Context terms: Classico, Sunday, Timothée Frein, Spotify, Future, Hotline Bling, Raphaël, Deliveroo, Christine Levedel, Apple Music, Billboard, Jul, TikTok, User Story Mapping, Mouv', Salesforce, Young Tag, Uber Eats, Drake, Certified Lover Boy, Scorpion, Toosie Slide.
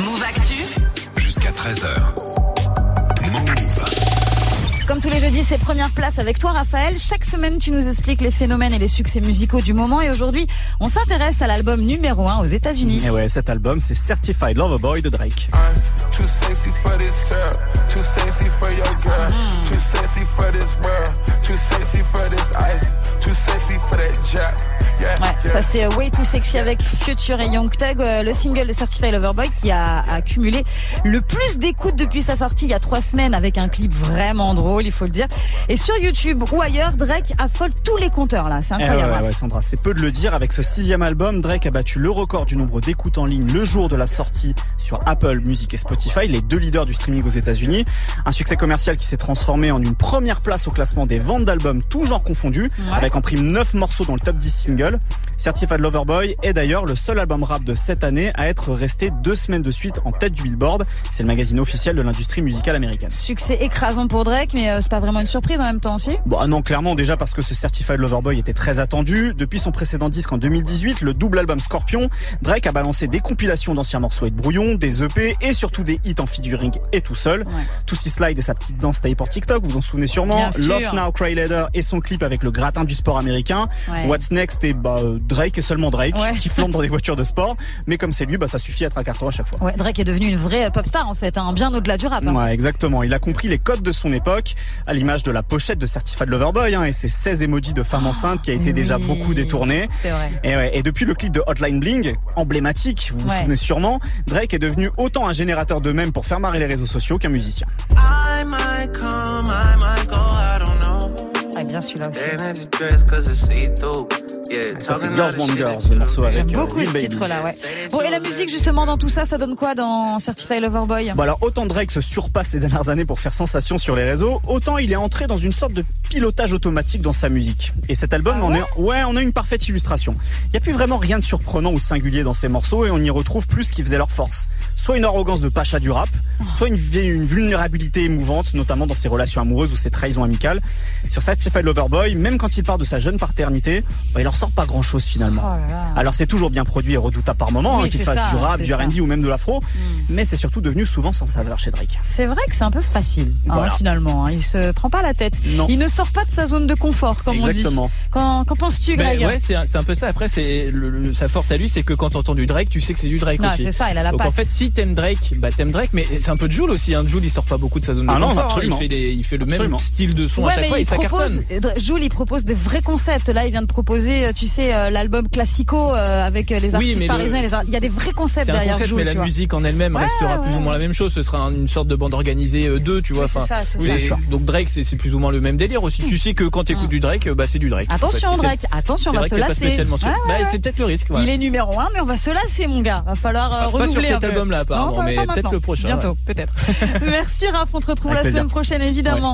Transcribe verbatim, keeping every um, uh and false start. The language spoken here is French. Move Actu. Jusqu'à treize heures. Move. Comme tous les jeudis, c'est première place avec toi, Raphaël. Chaque semaine, tu nous expliques les phénomènes et les succès musicaux du moment. Et aujourd'hui, on s'intéresse à l'album numéro un aux États-Unis. Et ouais, cet album, c'est Certified Lover Boy de Drake. Ouais, ça c'est Way Too Sexy avec Future et Young Tag, le single de Certified Lover Boy qui a accumulé le plus d'écoutes depuis sa sortie il y a trois semaines, avec un clip vraiment drôle, il faut le dire. Et sur YouTube ou ailleurs, Drake affole tous les compteurs là, c'est incroyable. Eh ouais, ouais, Sandra, c'est peu de le dire, avec ce sixième album, Drake a battu le record du nombre d'écoutes en ligne le jour de la sortie sur Apple Music et Spotify, les deux leaders du streaming aux États-Unis. Un succès commercial qui s'est transformé en une première place au classement des ventes d'albums, tout genre confondu, ouais. Avec en prime neuf morceaux dans le top dix singles. Certified Lover Boy est d'ailleurs le seul album rap de cette année à être resté deux semaines de suite en tête du Billboard. C'est le magazine officiel de l'industrie musicale américaine. Succès écrasant pour Drake, mais euh, c'est pas vraiment une surprise en même temps aussi. Bon, ah non, clairement, déjà parce que ce Certified Lover Boy était très attendu. Depuis son précédent disque en deux mille dix-huit, le double album Scorpion, Drake a balancé des compilations d'anciens morceaux et de brouillons, des E P et surtout des hits en featuring et tout seul. Ouais. Toosie Slide et sa petite danse taillée pour TikTok, vous en souvenez sûrement. Bien Love sûr. Now, Cry Later et son clip avec le gratin du sport américain. Ouais. What's Next et bah, Drake et seulement Drake, ouais. Qui flambe dans des voitures de sport, mais comme c'est lui, bah ça suffit à être un carton à chaque fois. Ouais, Drake est devenu une vraie pop star en fait, hein, bien au-delà du rap. Hein. Ouais, exactement. Il a compris les codes de son époque, à l'image de la pochette de Certified Lover Boy hein, et ses seize emojis de femmes oh, enceintes qui a été oui. déjà beaucoup détournée. C'est vrai. Et, ouais, et depuis le clip de Hotline Bling, emblématique, vous vous ouais. souvenez sûrement, Drake est devenu autant un générateur de mèmes pour faire marrer les réseaux sociaux qu'un musicien. I might come, I might go, I don't know. Ah, bien celui-là aussi. Ah, ça c'est Girls One Girls, le morceau avec. J'aime beaucoup euh, ce titre là, ouais. Bon, et la musique justement dans tout ça, ça donne quoi dans Certified Lover Boy? Bon alors, autant Drake se surpasse ces dernières années pour faire sensation sur les réseaux, autant il est entré dans une sorte de pilotage automatique dans sa musique. Et cet album, ah, on ouais est, ouais, on a une parfaite illustration. Il n'y a plus vraiment rien de surprenant ou singulier dans ces morceaux et on y retrouve plus ce qui faisait leur force. Soit une arrogance de pacha du rap, oh. soit une, une vulnérabilité émouvante, notamment dans ses relations amoureuses ou ses trahisons amicales. Sur Certified Lover Boy, même quand il part de sa jeune paternité, bah, il leur sort pas grand chose finalement. Oh alors c'est toujours bien produit et redoutable par moments, oui, hein, qu'il fasse ça, du rap, du R and B ou même de l'afro, mm. mais c'est surtout devenu souvent sans saveur chez Drake. C'est vrai que c'est un peu facile voilà. hein, finalement, hein. Il se prend pas la tête. Non. Il ne sort pas de sa zone de confort comme exactement. On dit. Qu'en, qu'en penses-tu, Greg? Ben, ouais, c'est un, c'est un peu ça. Après, c'est le, le, sa force à lui, c'est que quand t'entends du Drake, tu sais que c'est du Drake non, aussi. C'est ça, il a la. Donc patte. En fait, si t'aimes Drake, bah t'aimes Drake, mais c'est un peu de Jul aussi. Hein. Jul, il sort pas beaucoup de sa zone ah de non, confort. Absolument. Il fait, des, il fait le absolument. Même style de son ouais, à chaque fois et ça cartonne. Jul, il propose des vrais concepts. Là, il vient de proposer. Tu sais, euh, l'album Classico euh, avec les artistes oui, parisiens. Le... Les ar... Il y a des vrais concepts c'est derrière. C'est un concept, Jul, mais la vois. Musique en elle-même ouais, restera ouais. plus ou moins la même chose. Ce sera une sorte de bande organisée euh, deux, tu vois. Oui, enfin, c'est ça, c'est oui, ça. Donc Drake, c'est, c'est plus ou moins le même délire aussi. Mmh. Tu sais que quand t'écoutes mmh. du Drake, bah c'est du Drake. Attention, en fait. Drake. C'est... Attention, c'est on va se lasser. Ouais, ouais, bah, ouais. C'est peut-être le risque. Ouais. Il est numéro un, mais on va se lasser, mon gars. Va falloir euh, renouveler. Pas sur cet album-là, apparemment, mais peut-être le prochain. Bientôt, peut-être. Merci, Raph. On te retrouve la semaine prochaine, évidemment.